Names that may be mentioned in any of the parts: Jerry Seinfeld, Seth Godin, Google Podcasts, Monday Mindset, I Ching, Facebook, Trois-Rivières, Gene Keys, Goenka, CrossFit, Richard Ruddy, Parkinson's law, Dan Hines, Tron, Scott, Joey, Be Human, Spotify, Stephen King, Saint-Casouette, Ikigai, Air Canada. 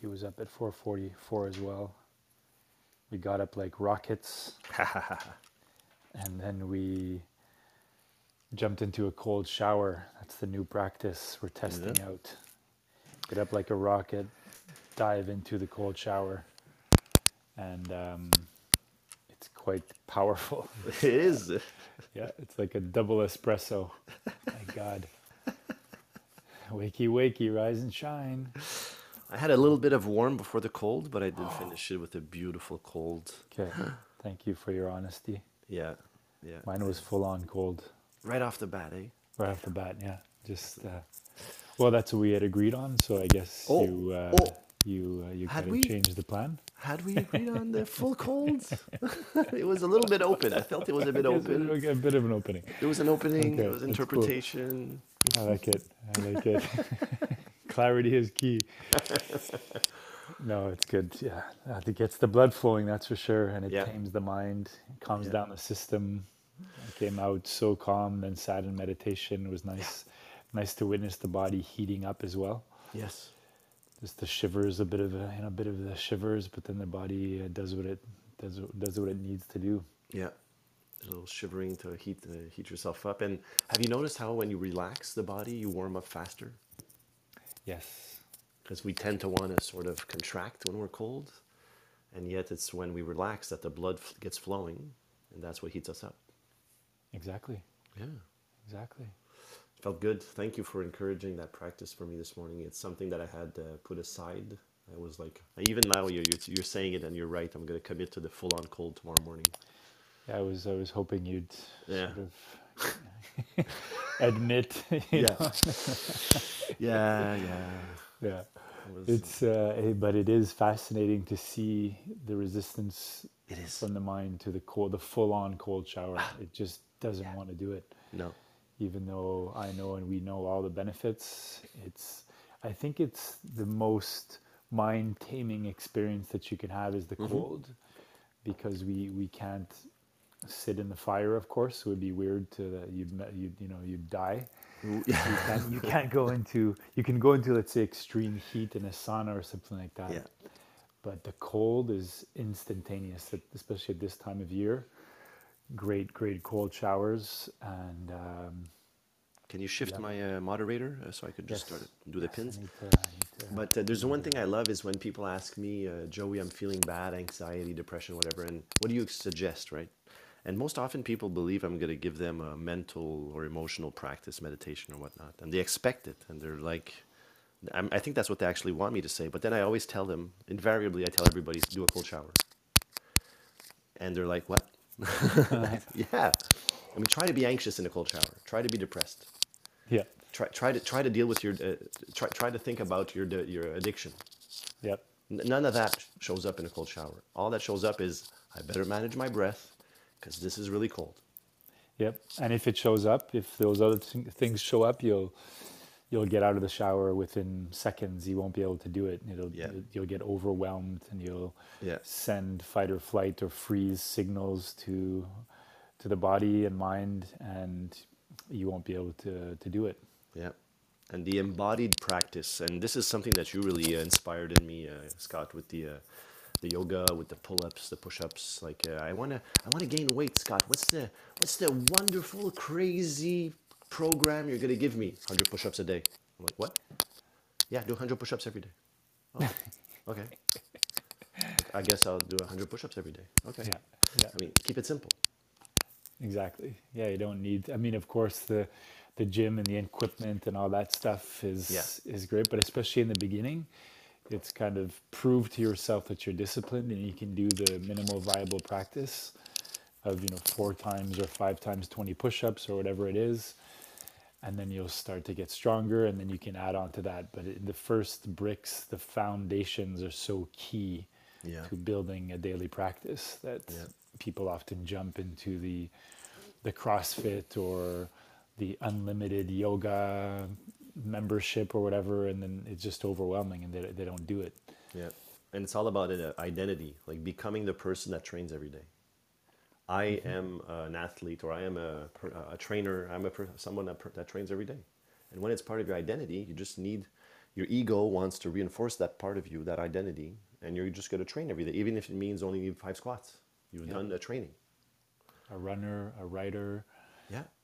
He was up at 4:44 as well. We got up like rockets. And then we jumped into a cold shower. That's the new practice we're testing out. Get up like a rocket, dive into the cold shower. And it's quite powerful. It is. Yeah, it's like a double espresso. My God. Wakey, wakey, rise and shine. I had a little bit of warm before the cold, but I did finish it with a beautiful cold. Okay. Thank you for your honesty. Yeah. Yeah. Mine was full on cold. Right off the bat, eh? Right off the bat, yeah. Just, well, that's what we had agreed on, so I guess you kind of changed the plan. Had we agreed on the full colds? It was a little bit open. I felt it was a bit open. A bit of an opening. It was an opening. Okay, it was interpretation. Cool. I like it. I like it. Clarity is key. No, it's good. Yeah, it gets the blood flowing, that's for sure, and it tames the mind, it calms down the system. I came out so calm, then sat in meditation. It was nice, nice to witness the body heating up as well. Yes, just the shivers, a bit of a, you know, a bit of the shivers, but then the body does what it needs to do. Yeah, a little shivering to heat yourself up. And have you noticed how when you relax the body, you warm up faster? Yes. Because we tend to want to sort of contract when we're cold, and yet it's when we relax that the blood gets flowing, and that's what heats us up. Exactly. Yeah. Exactly. Felt good. Thank you for encouraging that practice for me this morning. It's something that I had put aside. I was like, even now you're saying it and you're right. I'm going to commit to the full-on cold tomorrow morning. Yeah, I was hoping you'd sort of... admit, you know? yeah. It's but it is fascinating to see the resistance from the mind to the cold, the full-on cold shower. It just doesn't want to do it. No, even though I know and we know all the benefits, I think it's the most mind-taming experience that you can have is the cold, because we can't sit in the fire, of course. It would be weird to you'd die. You can't go into, you can go into, let's say, extreme heat in a sauna or something like that, but the cold is instantaneous, especially at this time of year. Great cold showers. And can you shift my moderator so I could just start and do the pins? I need to, but there's one thing I love is when people ask me, Joey, I'm feeling bad, anxiety, depression, whatever, and what do you suggest, right? And most often people believe I'm going to give them a mental or emotional practice, meditation or whatnot. And they expect it. And they're like, I think that's what they actually want me to say. But then I always tell them, invariably, I tell everybody, do a cold shower. And they're like, what? Yeah. I mean, try to be anxious in a cold shower. Try to be depressed. Yeah. Try to deal with your, try to think about your addiction. Yep. None of that shows up in a cold shower. All that shows up is, I better manage my breath, because this is really cold. Yep. And if it shows up, if those other things show up, you'll get out of the shower within seconds. You won't be able to do it. You'll get overwhelmed, and you'll send fight or flight or freeze signals to the body and mind, and you won't be able to do it. Yeah. And the embodied practice, and this is something that you really inspired in me, Scott, with the yoga, with the pull-ups, the push-ups. Like I wanna gain weight, Scott. What's the wonderful, crazy program you're gonna give me? 100 push-ups a day. I'm like, what? Yeah, do 100 push-ups every day. Oh, okay. I guess I'll do 100 push-ups every day. Okay. Yeah, yeah. I mean, keep it simple. Exactly. Yeah, you don't need. I mean, of course, the gym and the equipment and all that stuff is great, but especially in the beginning. It's kind of prove to yourself that you're disciplined and you can do the minimal viable practice of 4 times or 5 times 20 push-ups or whatever it is, and then you'll start to get stronger, and then you can add on to that. But the first bricks, the foundations are so key to building a daily practice that people often jump into the CrossFit or the unlimited yoga membership or whatever, and then it's just overwhelming, and they don't do it. Yeah. And it's all about identity, like becoming the person that trains every day. I am an athlete, or I am a trainer. I'm someone that trains every day. And when it's part of your identity, you just need Your ego wants to reinforce that part of you, that identity, and you're just going to train every day, even if it means only need 5 squats. You've done the training. A runner, a writer,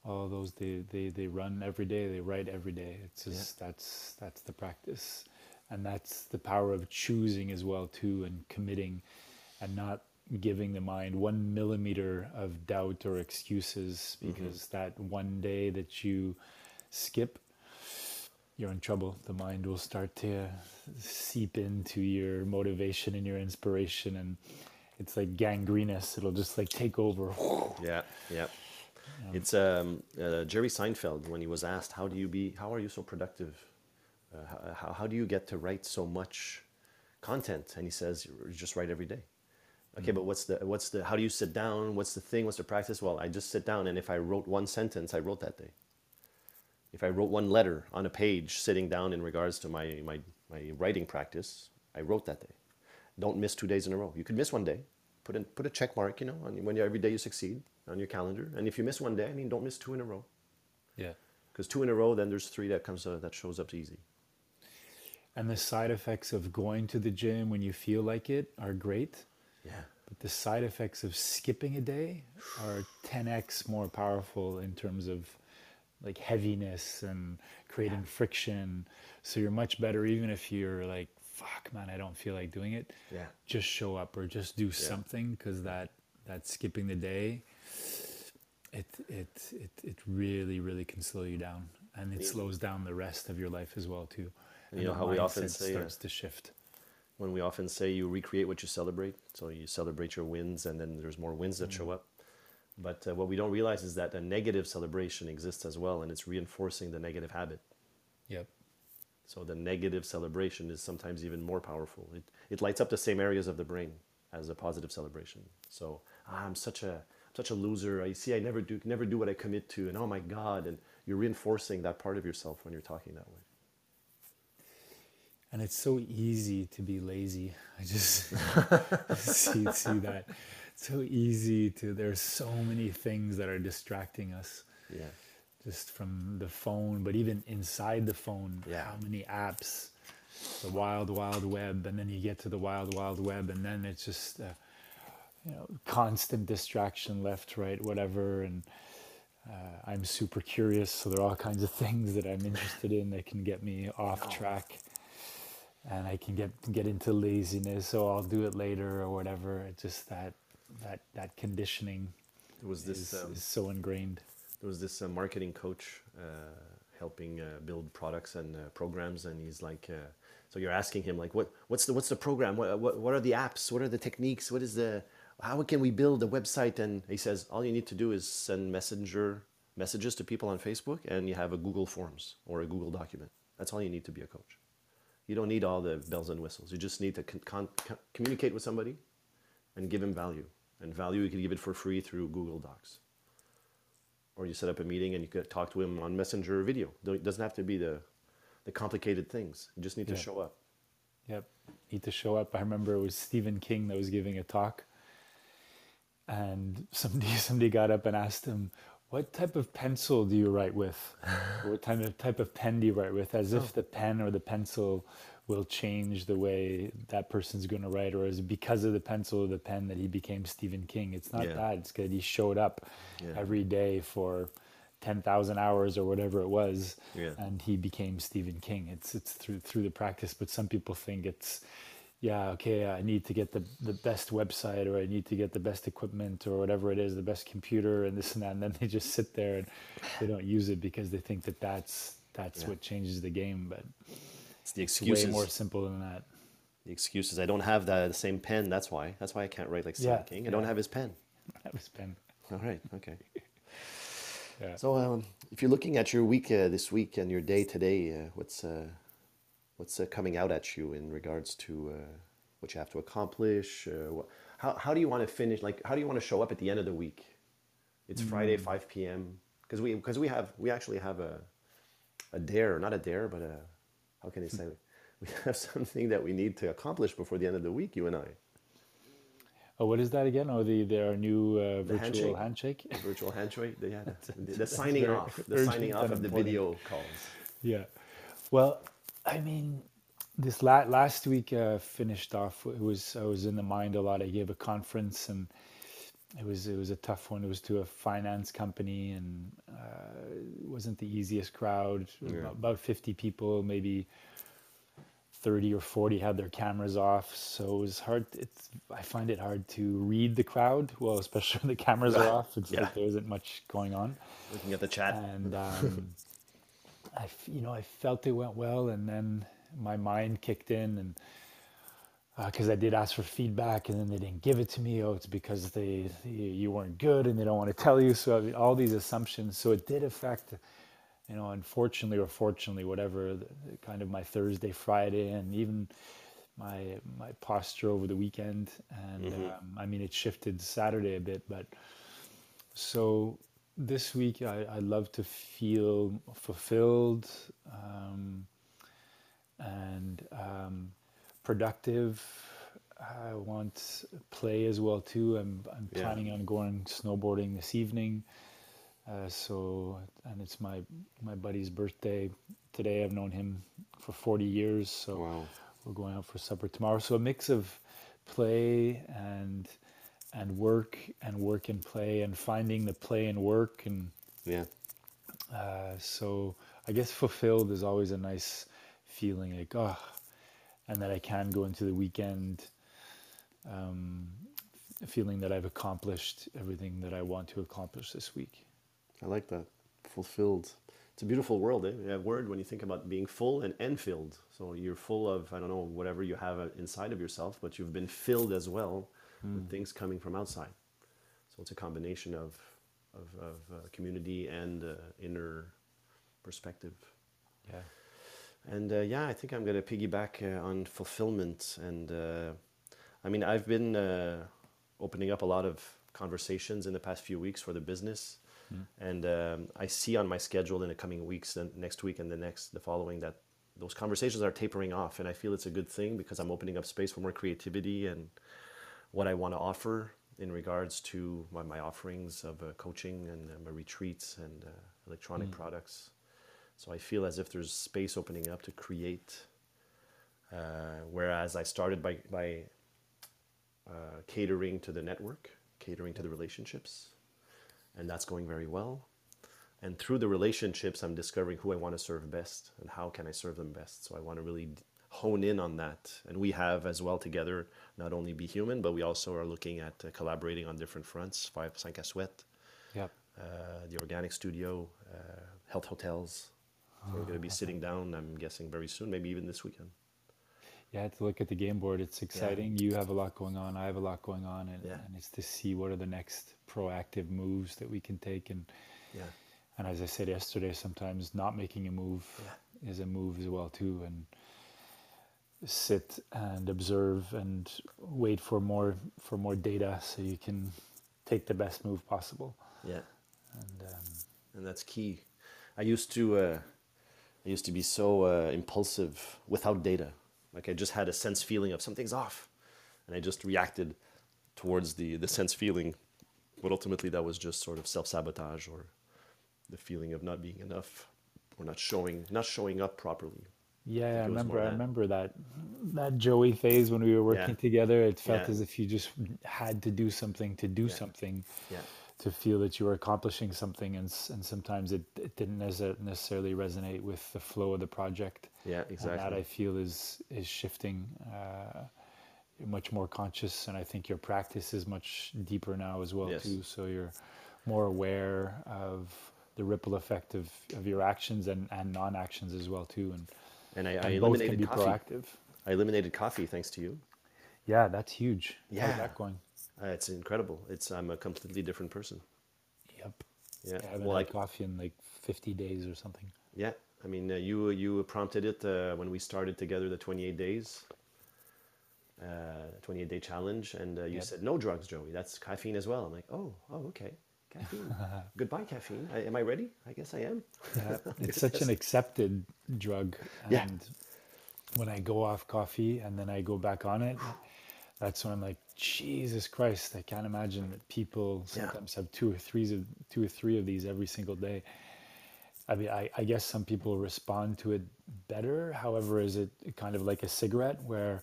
all those they run every day, they write every day. It's just that's the practice, and that's the power of choosing as well too, and committing, and not giving the mind 1 millimeter of doubt or excuses, because that one day that you skip, you're in trouble. The mind will start to seep into your motivation and your inspiration, and it's like gangrenous. It'll just like take over. It's Jerry Seinfeld, when he was asked, how are you so productive? How do you get to write so much content? And he says, you just write every day. Okay, but what's the how do you sit down? What's the thing? What's the practice? Well, I just sit down, and if I wrote one sentence, I wrote that day. If I wrote one letter on a page sitting down in regards to my writing practice, I wrote that day. Don't miss 2 days in a row. You could miss one day. Put a check mark, on when every day you succeed on your calendar. And if you miss one day, don't miss 2 in a row. Yeah. Because 2 in a row, then there's 3 that shows up easy. And the side effects of going to the gym when you feel like it are great. Yeah. But the side effects of skipping a day are 10x more powerful in terms of like heaviness and creating friction. So you're much better, even if you're like, fuck man, I don't feel like doing it. Yeah. Just show up or just do something, because that skipping the day, it really, really can slow you down. And it slows down the rest of your life as well too. And you know how we often say starts to shift. When we often say you recreate what you celebrate. So you celebrate your wins, and then there's more wins that show up. But what we don't realize is that a negative celebration exists as well, and it's reinforcing the negative habit. Yep. So the negative celebration is sometimes even more powerful. It lights up the same areas of the brain as a positive celebration. So I'm such a loser. I never do what I commit to, and oh my God, and you're reinforcing that part of yourself when you're talking that way. And it's so easy to be lazy. I just see that. It's so easy to, there's so many things that are distracting us. Yeah. Just from the phone, but even inside the phone, how many apps, the wild, wild web, and then you get to the wild, wild web, and then it's just, constant distraction, left, right, whatever, and I'm super curious, so there are all kinds of things that I'm interested in that can get me off track. And I can get into laziness, so I'll do it later or whatever. It's just that conditioning is so ingrained. There was this marketing coach helping build products and programs, and he's like, so you're asking him like, what's the program? What are the apps? What are the techniques? How can we build a website? And he says, all you need to do is send messages to people on Facebook, and you have a Google Forms or a Google document. That's all you need to be a coach. You don't need all the bells and whistles. You just need to communicate with somebody and give him value. And value, you can give it for free through Google Docs. Or you set up a meeting and you could talk to him on Messenger or video. It doesn't have to be the complicated things. You just need to show up. Yep, need to show up. I remember it was Stephen King that was giving a talk. And somebody got up and asked him, what type of pencil do you write with? What type of pen do you write with? As if the pen or the pencil will change the way that person's going to write, or is it because of the pencil or the pen that he became Stephen King? It's not that. It's that he showed up every day for 10,000 hours or whatever it was, and he became Stephen King. It's through the practice, but some people think it's, I need to get the best website, or I need to get the best equipment, or whatever it is, the best computer, and this and that. And then they just sit there and they don't use it because they think that's what changes the game. But it's the excuses. Way more simple than that. The excuses. I don't have the same pen. That's why I can't write like Stephen King. I don't have his pen. I don't have his pen. All right. Okay. So if you're looking at your week this week and your day today, what's coming out at you in regards to what you have to accomplish? How do you want to finish? Like, how do you want to show up at the end of the week? It's Friday, 5 p.m. Because we actually have a dare, not a dare, but a, how can I say? We have something that we need to accomplish before the end of the week, you and I. Oh, what is that again? Oh, our new virtual handshake. Virtual handshake. The signing off. The signing off of the video calls. Yeah. Well, I mean, this last week finished off. I was in the mind a lot. I gave a conference, and it was a tough one. It was to a finance company, and it wasn't the easiest crowd. Yeah. About 50 people, maybe 30 or 40 had their cameras off. So it was hard. I find it hard to read the crowd. Well, especially when the cameras are off. It's like there isn't much going on. Looking at the chat. And I felt it went well, and then my mind kicked in, and because I did ask for feedback, and then they didn't give it to me. Oh, it's because you weren't good, and they don't want to tell you. So I mean, all these assumptions. So it did affect, unfortunately or fortunately, whatever, kind of my Thursday, Friday, and even my posture over the weekend. And it shifted Saturday a bit, but so. This week, I love to feel fulfilled and productive. I want play as well too. I'm planning on going snowboarding this evening. And it's my buddy's birthday today. I've known him for 40 years, so we're going out for supper tomorrow. So a mix of play and work and play, and finding the play and work, and so I guess fulfilled is always a nice feeling, like and that I can go into the weekend feeling that I've accomplished everything that I want to accomplish this week. I like that, fulfilled. It's a beautiful world, eh? A word when you think about being full and filled. So you're full of, I don't know, whatever you have inside of yourself, but you've been filled as well. With things coming from outside. So it's a combination of community and inner perspective. Yeah. And I think I'm going to piggyback on fulfillment. And I've been opening up a lot of conversations in the past few weeks for the business. Mm. And I see on my schedule in the coming weeks, next week and the following, that those conversations are tapering off. And I feel it's a good thing, because I'm opening up space for more creativity and what I want to offer in regards to my offerings of coaching and my retreats and electronic products. So I feel as if there's space opening up to create. Whereas I started by catering to the network, catering to the relationships, and that's going very well. And through the relationships, I'm discovering who I want to serve best and how can I serve them best. So I want to really hone in on that. And we have as well together, not only Be Human, but we also are looking at collaborating on different fronts, Saint-Casouette, the organic studio, health hotels. So we're going to be sitting down, I'm guessing very soon, maybe even this weekend. Yeah, to look at the game board, it's exciting. Yeah. You have a lot going on, I have a lot going on, and it's to see what are the next proactive moves that we can take. And as I said yesterday, sometimes not making a move is a move as well too. And sit and observe and wait for more data so you can take the best move possible. Yeah, and that's key. I used to be so impulsive without data. Like I just had a sense feeling of something's off, and I just reacted towards the sense feeling. But ultimately, that was just sort of self-sabotage, or the feeling of not being enough, or not showing up properly. Yeah, I remember that Joey phase when we were working together. It felt as if you just had to do something to feel that you were accomplishing something, and sometimes it didn't necessarily resonate with the flow of the project. Yeah, exactly. And that I feel is shifting. You're much more conscious, and I think your practice is much deeper now as well too. So you're more aware of the ripple effect of your actions and non-actions as well too, and I eliminated coffee. Proactive. I eliminated coffee thanks to you. Yeah, that's huge. Yeah. How's that going? It's incredible. I'm a completely different person. Yep. Yeah. I haven't had coffee in like 50 days or something. Yeah. I mean, you prompted it when we started together the 28 days, 28-day challenge, and you said, no drugs, Joey. That's caffeine as well. I'm like, oh, okay. Caffeine. Goodbye, caffeine. Am I ready? I guess I am. Yeah, it's such an accepted drug. And when I go off coffee and then I go back on it, that's when I'm like, Jesus Christ, I can't imagine that people sometimes have two or three of these every single day. I mean, I guess some people respond to it better. However, is it kind of like a cigarette where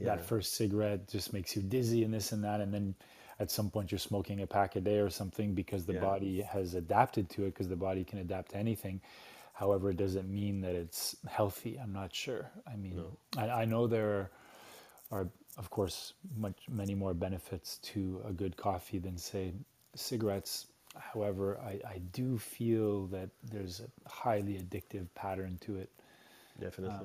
that first cigarette just makes you dizzy and this and that, and then at some point you're smoking a pack a day or something because the body has adapted to it, because the body can adapt to anything. However, it doesn't mean that it's healthy. I'm not sure. I mean, I know there are, of course, many more benefits to a good coffee than, say, cigarettes. However, I do feel that there's a highly addictive pattern to it. Definitely.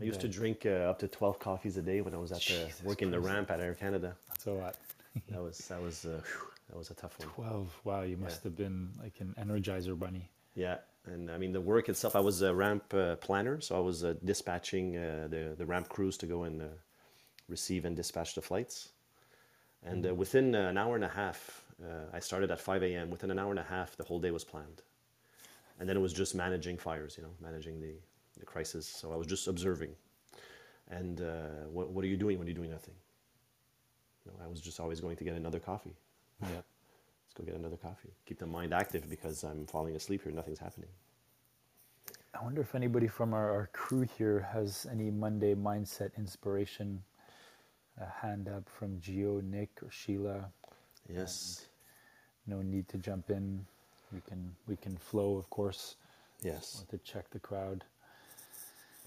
I used to drink up to 12 coffees a day when I was at working the ramp at Air Canada. That's a lot. That was a tough one. 12. Wow, you must have been like an Energizer bunny. Yeah, and I mean the work itself. I was a ramp planner, so I was dispatching the ramp crews to go and receive and dispatch the flights. And within an hour and a half. I started at 5 a.m. Within an hour and a half, the whole day was planned. And then it was just managing fires, managing the crisis. So I was just observing. And what are you doing when you're doing nothing? I was just always going to get another coffee. Yeah. Let's go get another coffee. Keep the mind active because I'm falling asleep here. Nothing's happening. I wonder if anybody from our crew here has any Monday mindset inspiration. A hand up from Gio, Nick, or Sheila. Yes. No need to jump in. We can flow, of course. Yes. Want to check the crowd.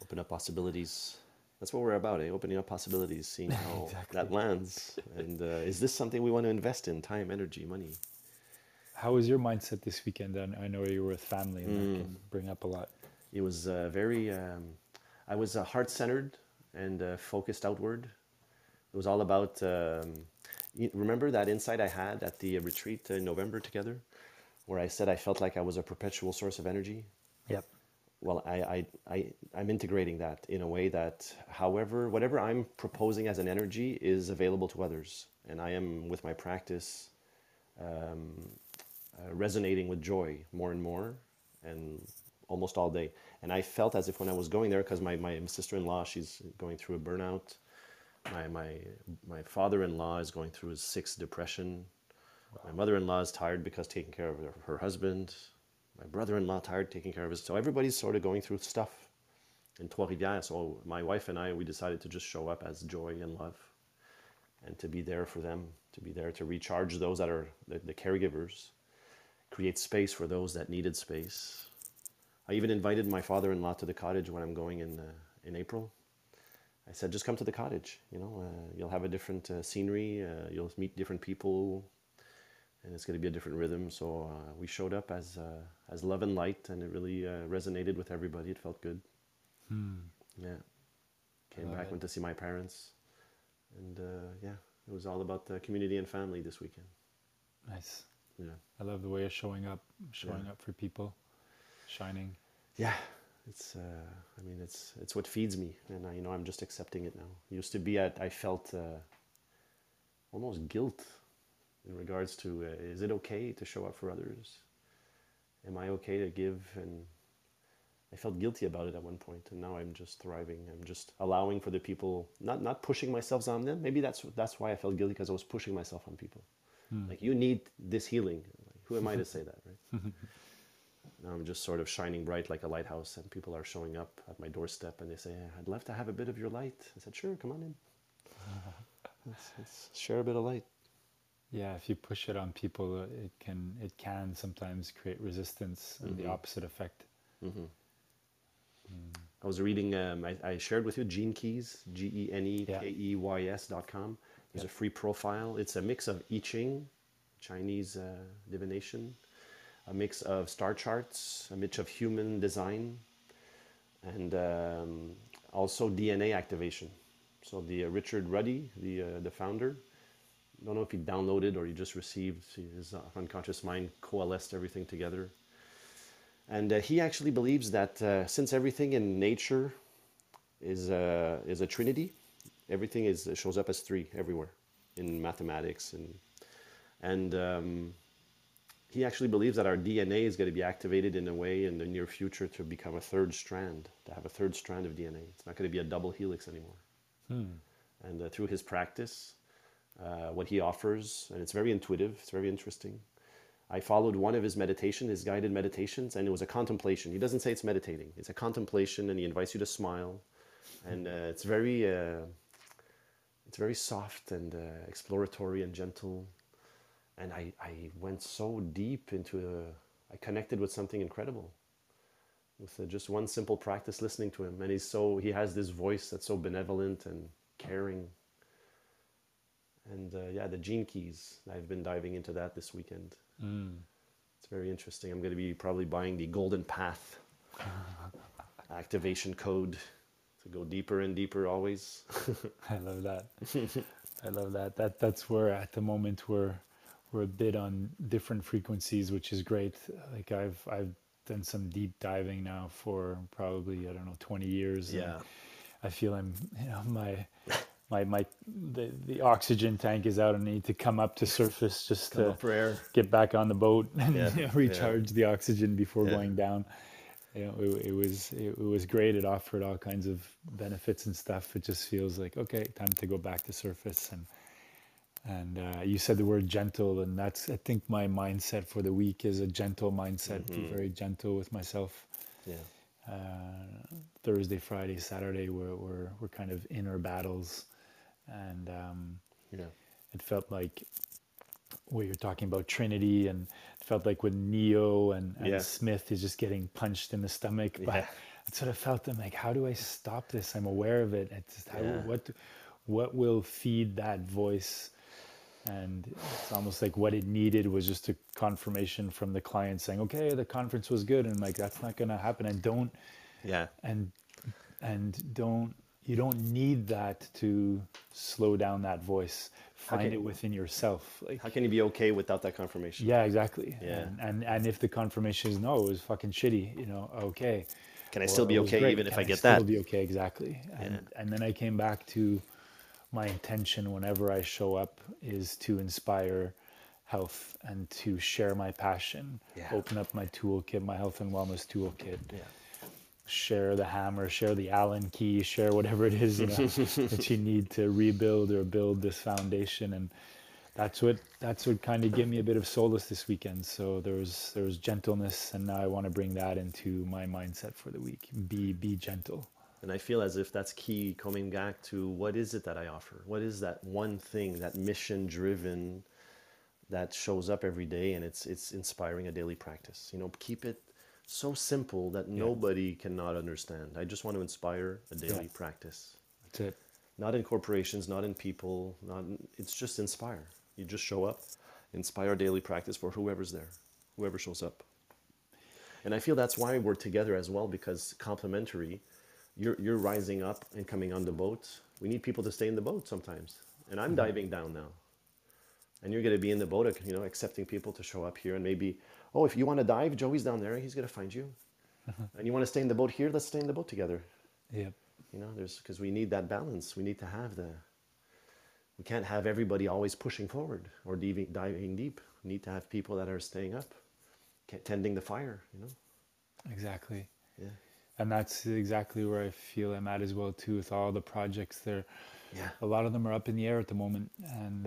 Open up possibilities. That's what we're about, eh? Opening up possibilities, seeing how that lands. And is this something we want to invest in? Time, energy, money. How was your mindset this weekend? I know you were with family, and that can bring up a lot. It was very... I was heart-centered and focused outward. It was all about... remember that insight I had at the retreat in November together, where I said I felt like I was a perpetual source of energy? Yep. Well, I'm integrating that in a way that whatever I'm proposing as an energy is available to others. And I am, with my practice, resonating with joy more and more, and almost all day. And I felt as if when I was going there, because my sister-in-law, she's going through a burnout. My father-in-law is going through his 6th depression. Wow. My mother-in-law is tired because taking care of her husband. My brother-in-law tired taking care of his... So everybody's sort of going through stuff in Trois-Rivières. So my wife and I, we decided to just show up as joy and love and to be there for them, to be there to recharge those that are the caregivers, create space for those that needed space. I even invited my father-in-law to the cottage when I'm going in April. I said, just come to the cottage, you'll have a different scenery, you'll meet different people, and it's going to be a different rhythm. So we showed up as love and light, and it really resonated with everybody. It felt good. Yeah. Came back, went to see my parents, and it was all about the community and family this weekend. Nice. Yeah. I love the way of showing up for people, shining. Yeah. It's, I mean, it's what feeds me, and I'm just accepting it now. It used to be I felt almost guilt in regards to, is it okay to show up for others? Am I okay to give? And I felt guilty about it at one point, and now I'm just thriving. I'm just allowing for the people, not pushing myself on them. Maybe that's why I felt guilty, because I was pushing myself on people. Like, you need this healing. Like, who am I to say that, right? Now I'm just sort of shining bright like a lighthouse, and people are showing up at my doorstep, and they say, I'd love to have a bit of your light. I said, sure, come on in. Let's share a bit of light. Yeah, if you push it on people, it can sometimes create resistance and the opposite effect. I was reading, I shared with you Gene Keys, GeneKeys.com. There's a free profile. It's a mix of I Ching, Chinese divination, a mix of star charts, a mix of human design, and also DNA activation. So the Richard Ruddy, the founder, I don't know if he downloaded or he just received, his unconscious mind coalesced everything together. And he actually believes that since everything in nature is a trinity, everything shows up as three everywhere in mathematics. And he actually believes that our DNA is going to be activated in a way in the near future to become a third strand, to have a third strand of DNA. It's not going to be a double helix anymore. And through his practice, what he offers, and it's very intuitive, it's very interesting, I followed one of his meditation, his guided meditations, and it was a contemplation. He doesn't say it's meditating. It's a contemplation, and he invites you to smile. And it's very soft and exploratory and gentle. And I went so deep into I connected with something incredible with just one simple practice, listening to him. And he has this voice that's so benevolent and caring. And yeah, the Gene Keys, I've been diving into that this weekend. Mm. It's very interesting. I'm going to be probably buying the Golden Path activation code to go deeper and deeper always. I love that. I love that. That's where at the moment we're a bit on different frequencies, which is great. Like I've done some deep diving now for probably, I don't know, 20 years. Yeah. I feel I'm, you know, the oxygen tank is out, and I need to come up to surface just to get back on the boat and recharge the oxygen before going down. You know, it was great. It offered all kinds of benefits and stuff. It just feels like, okay, time to go back to surface. And you said the word gentle, and that's, I think, my mindset for the week is a gentle mindset. Mm-hmm. Be very gentle with myself. Yeah. Thursday, Friday, Saturday, we're kind of inner battles. And it felt like what you're talking about, Trinity, and it felt like when Neo and Smith is just getting punched in the stomach. But I sort of felt, I'm like, how do I stop this? I'm aware of it. It's just, what will feed that voice? And it's almost like what it needed was just a confirmation from the client saying, okay, the conference was good. And I'm like, that's not going to happen. And don't, you don't need that to slow down that voice. Find it within yourself. Like, how can you be okay without that confirmation? Yeah, exactly. Yeah. And if the confirmation is no, it was fucking shitty, you know, okay. Can I still be okay even if I get that? Can I still be okay, exactly. And then I came back to my intention whenever I show up is to inspire health and to share my passion, open up my toolkit, my health and wellness toolkit. Yeah. Share the hammer, share the Allen key, share whatever it is, you know, that you need to rebuild or build this foundation. And that's what kind of gave me a bit of solace this weekend. So there was gentleness, and now I want to bring that into my mindset for the week. Be gentle. And I feel as if that's key, coming back to what is it that I offer? What is that one thing, that mission-driven, that shows up every day, and it's inspiring a daily practice. You know, keep it so simple that nobody cannot understand. I just want to inspire a daily practice. That's it. Not in corporations, not in people, it's just inspire. You just show up, inspire a daily practice for whoever's there, whoever shows up. And I feel that's why we're together as well, because complementary. You're rising up and coming on the boat. We need people to stay in the boat sometimes. And I'm diving down now. And you're going to be in the boat, you know, accepting people to show up here. And maybe, oh, if you want to dive, Joey's down there. He's going to find you. And you want to stay in the boat here? Let's stay in the boat together. Yep. You know, because we need that balance. We need to have we can't have everybody always pushing forward or diving deep. We need to have people that are staying up, tending the fire, you know. Exactly. Yeah. And that's exactly where I feel I'm at as well, too, with all the projects there. Yeah. A lot of them are up in the air at the moment. And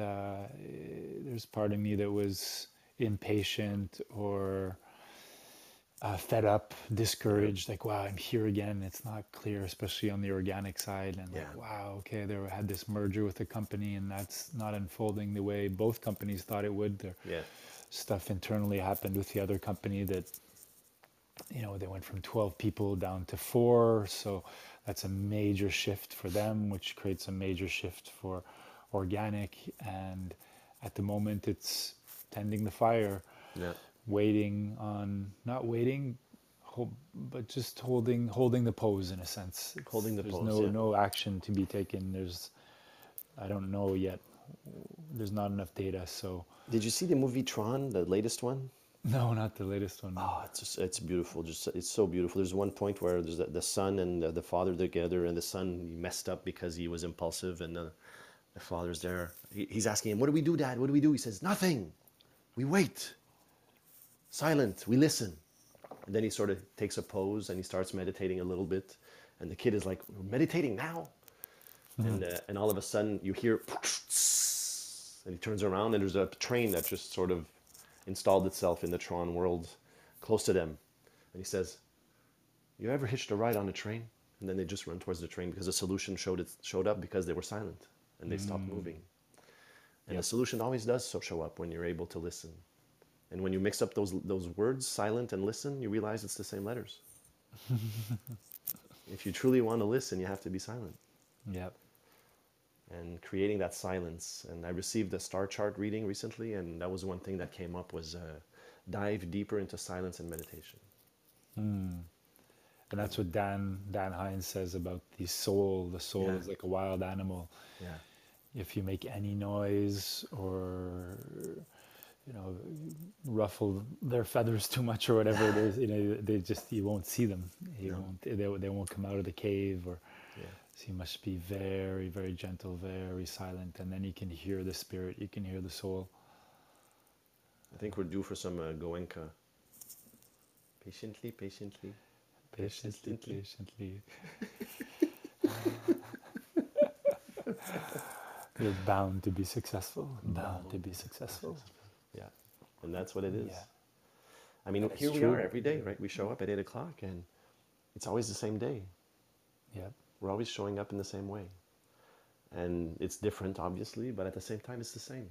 there's part of me that was impatient or fed up, discouraged. Like, wow, I'm here again. It's not clear, especially on the organic side. And like, wow, okay, they had this merger with the company, and that's not unfolding the way both companies thought it would. Their stuff internally happened with the other company that, you know, they went from 12 people down to 4, so that's a major shift for them, which creates a major shift for organic. And at the moment, it's tending the fire, but just holding the pose, in a sense. There's no action to be taken. I don't know yet. There's not enough data. So, did you see the movie Tron, the latest one? No, not the latest one. Oh, it's beautiful. It's so beautiful. There's one point where there's the son and the father together, and the son messed up because he was impulsive, and the father's there. He's asking him, "What do we do, Dad? What do we do?" He says, "Nothing. We wait. Silent. We listen." And then he sort of takes a pose and he starts meditating a little bit, and the kid is like, "We're meditating now," and all of a sudden you hear, and he turns around and there's a train that just sort of installed itself in the Tron world close to them. And he says, "You ever hitched a ride on a train?" And then they just run towards the train because a solution showed up because they were silent and they stopped moving. And a solution always does show up when you're able to listen. And when you mix up those words, silent and listen, you realize it's the same letters. If you truly want to listen, you have to be silent. Yep. And creating that silence. And I received a star chart reading recently, and that was one thing that came up was dive deeper into silence and meditation. Mm. And that's what Dan Hines says about the soul. The soul is like a wild animal. Yeah. If you make any noise or, you know, ruffle their feathers too much or whatever it is, you know, you won't see them. They won't come out of the cave or, so you must be very, very gentle, very silent. And then you can hear the spirit, you can hear the soul. I think we're due for some Goenka. Patiently, patiently. Patiently, patiently. You're bound to be successful. Bound to be successful. Yeah. And that's what it is. Yeah. I mean, here we are every day, right? We show up at 8 o'clock and it's always the same day. Yeah. We're always showing up in the same way. And it's different, obviously, but at the same time, it's the same.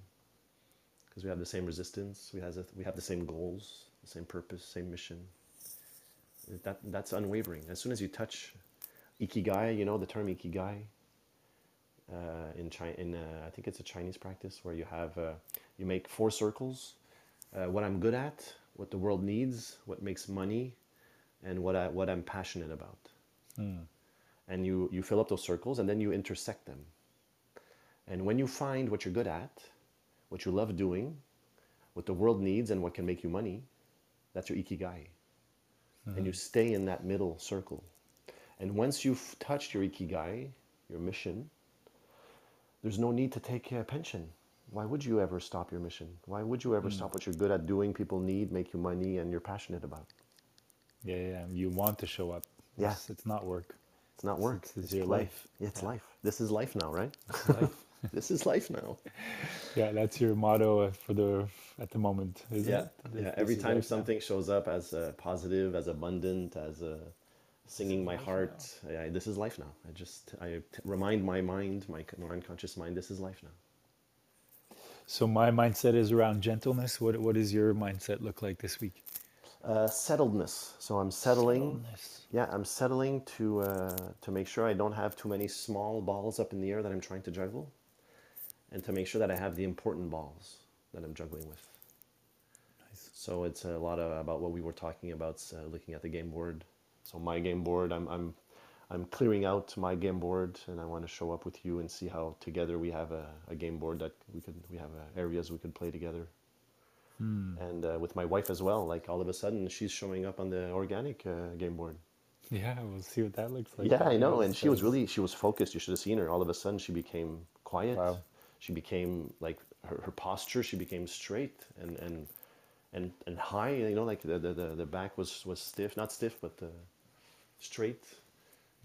Because we have the same resistance. We have the same goals, the same purpose, same mission. That's unwavering. As soon as you touch Ikigai, you know, the term Ikigai, I think it's a Chinese practice where you have you make 4 circles: what I'm good at, what the world needs, what makes money, and what I'm passionate about. Mm. And you fill up those circles, and then you intersect them. And when you find what you're good at, what you love doing, what the world needs, and what can make you money, that's your Ikigai. Mm-hmm. And you stay in that middle circle. And once you've touched your Ikigai, your mission, there's no need to take a pension. Why would you ever stop your mission? Why would you ever stop what you're good at doing, people need, make you money, and you're passionate about? Yeah. You want to show up. Yes. Yeah. It's not work. It's not work. It's your life. It's life. This is life now, right? It's life. This is life now. Yeah, that's your motto at the moment, isn't it? Yeah, every time something shows up as positive, as abundant, as singing my heart, this is life now. I remind my mind, my unconscious mind, this is life now. So my mindset is around gentleness. What does your mindset look like this week? Settledness. So I'm settling. Yeah, I'm settling to make sure I don't have too many small balls up in the air that I'm trying to juggle, and to make sure that I have the important balls that I'm juggling with. Nice. So it's a lot about what we were talking about, looking at the game board. So my game board, I'm clearing out my game board, and I want to show up with you and see how together we have a game board that we have areas we could play together. And with my wife as well, like all of a sudden she's showing up on the organic game board. Yeah, we'll see what that looks like. Yeah, I know. And she was focused. You should have seen her. All of a sudden she became quiet. Wow. She became like her posture. She became straight and high. You know, like the back was stiff, not stiff, but straight.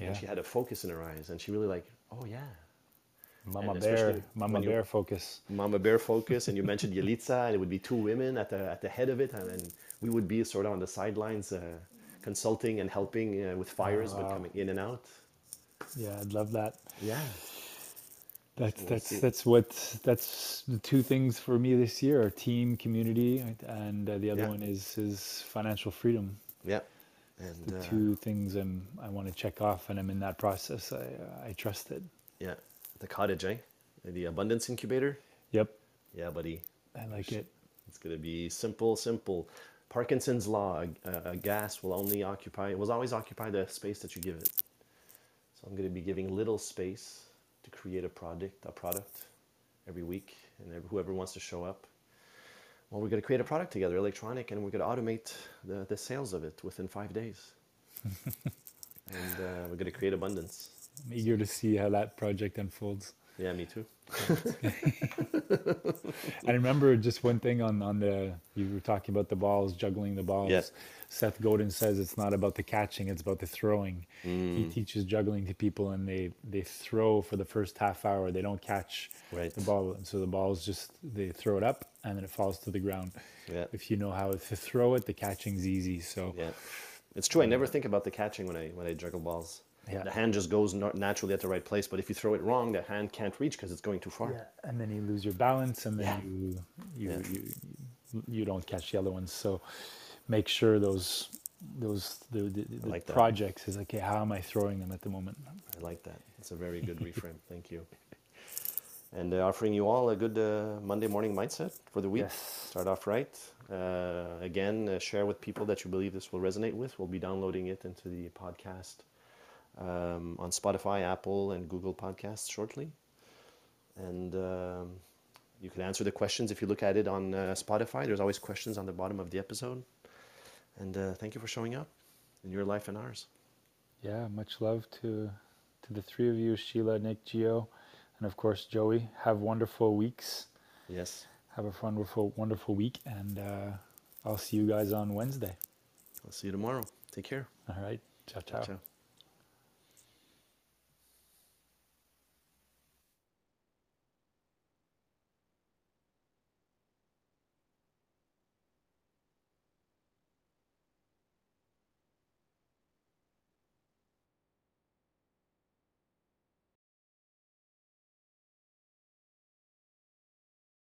Yeah. And she had a focus in her eyes, and she really like, oh yeah. Mama bear focus. Mama bear focus, and you mentioned Yelitsa, and it would be 2 women at the head of it, and we would be sort of on the sidelines, consulting and helping with fires, but coming in and out. Yeah, I'd love that. Yeah, that's the 2 things for me this year: are team, community, and the other one is financial freedom. Yeah. And the 2 things I want to check off, and I'm in that process. I trust it. Yeah. The cottage, eh? The abundance incubator. Yep. Yeah, buddy. I like it. It's gonna be simple. Parkinson's law: a gas will only occupy. It will always occupy the space that you give it. So I'm gonna be giving little space to create a product, every week, and whoever wants to show up. Well, we're gonna create a product together, electronic, and we're gonna automate the sales of it within 5 days. And we're gonna create abundance. I'm eager to see how that project unfolds. Yeah, me too. I remember just one thing on the, you were talking about the balls, juggling the balls. Yeah. Seth Godin says it's not about the catching, it's about the throwing. Mm. He teaches juggling to people, and they throw for the first half hour. They don't catch the ball. So the ball's just, they throw it up and then it falls to the ground. Yeah. If you know how to throw it, the catching's easy. So yeah. It's true. I never think about the catching when I juggle balls. Yeah. The hand just goes naturally at the right place, but if you throw it wrong, the hand can't reach because it's going too far. Yeah. And then you lose your balance, and then you don't catch the other ones. So make sure the like projects is okay. How am I throwing them at the moment? I like that. It's a very good reframe. Thank you. And offering you all a good Monday morning mindset for the week. Yes. Start off right. Again, share with people that you believe this will resonate with. We'll be downloading it into the podcast on Spotify, Apple, and Google Podcasts shortly. And you can answer the questions if you look at it on Spotify. There's always questions on the bottom of the episode. And thank you for showing up in your life and ours. Yeah, much love to the three of you, Sheila, Nick, Gio, and of course, Joey. Have wonderful weeks. Yes. Have a wonderful, wonderful week, and I'll see you guys on Wednesday. I'll see you tomorrow. Take care. All right. Ciao, ciao. Ciao, ciao.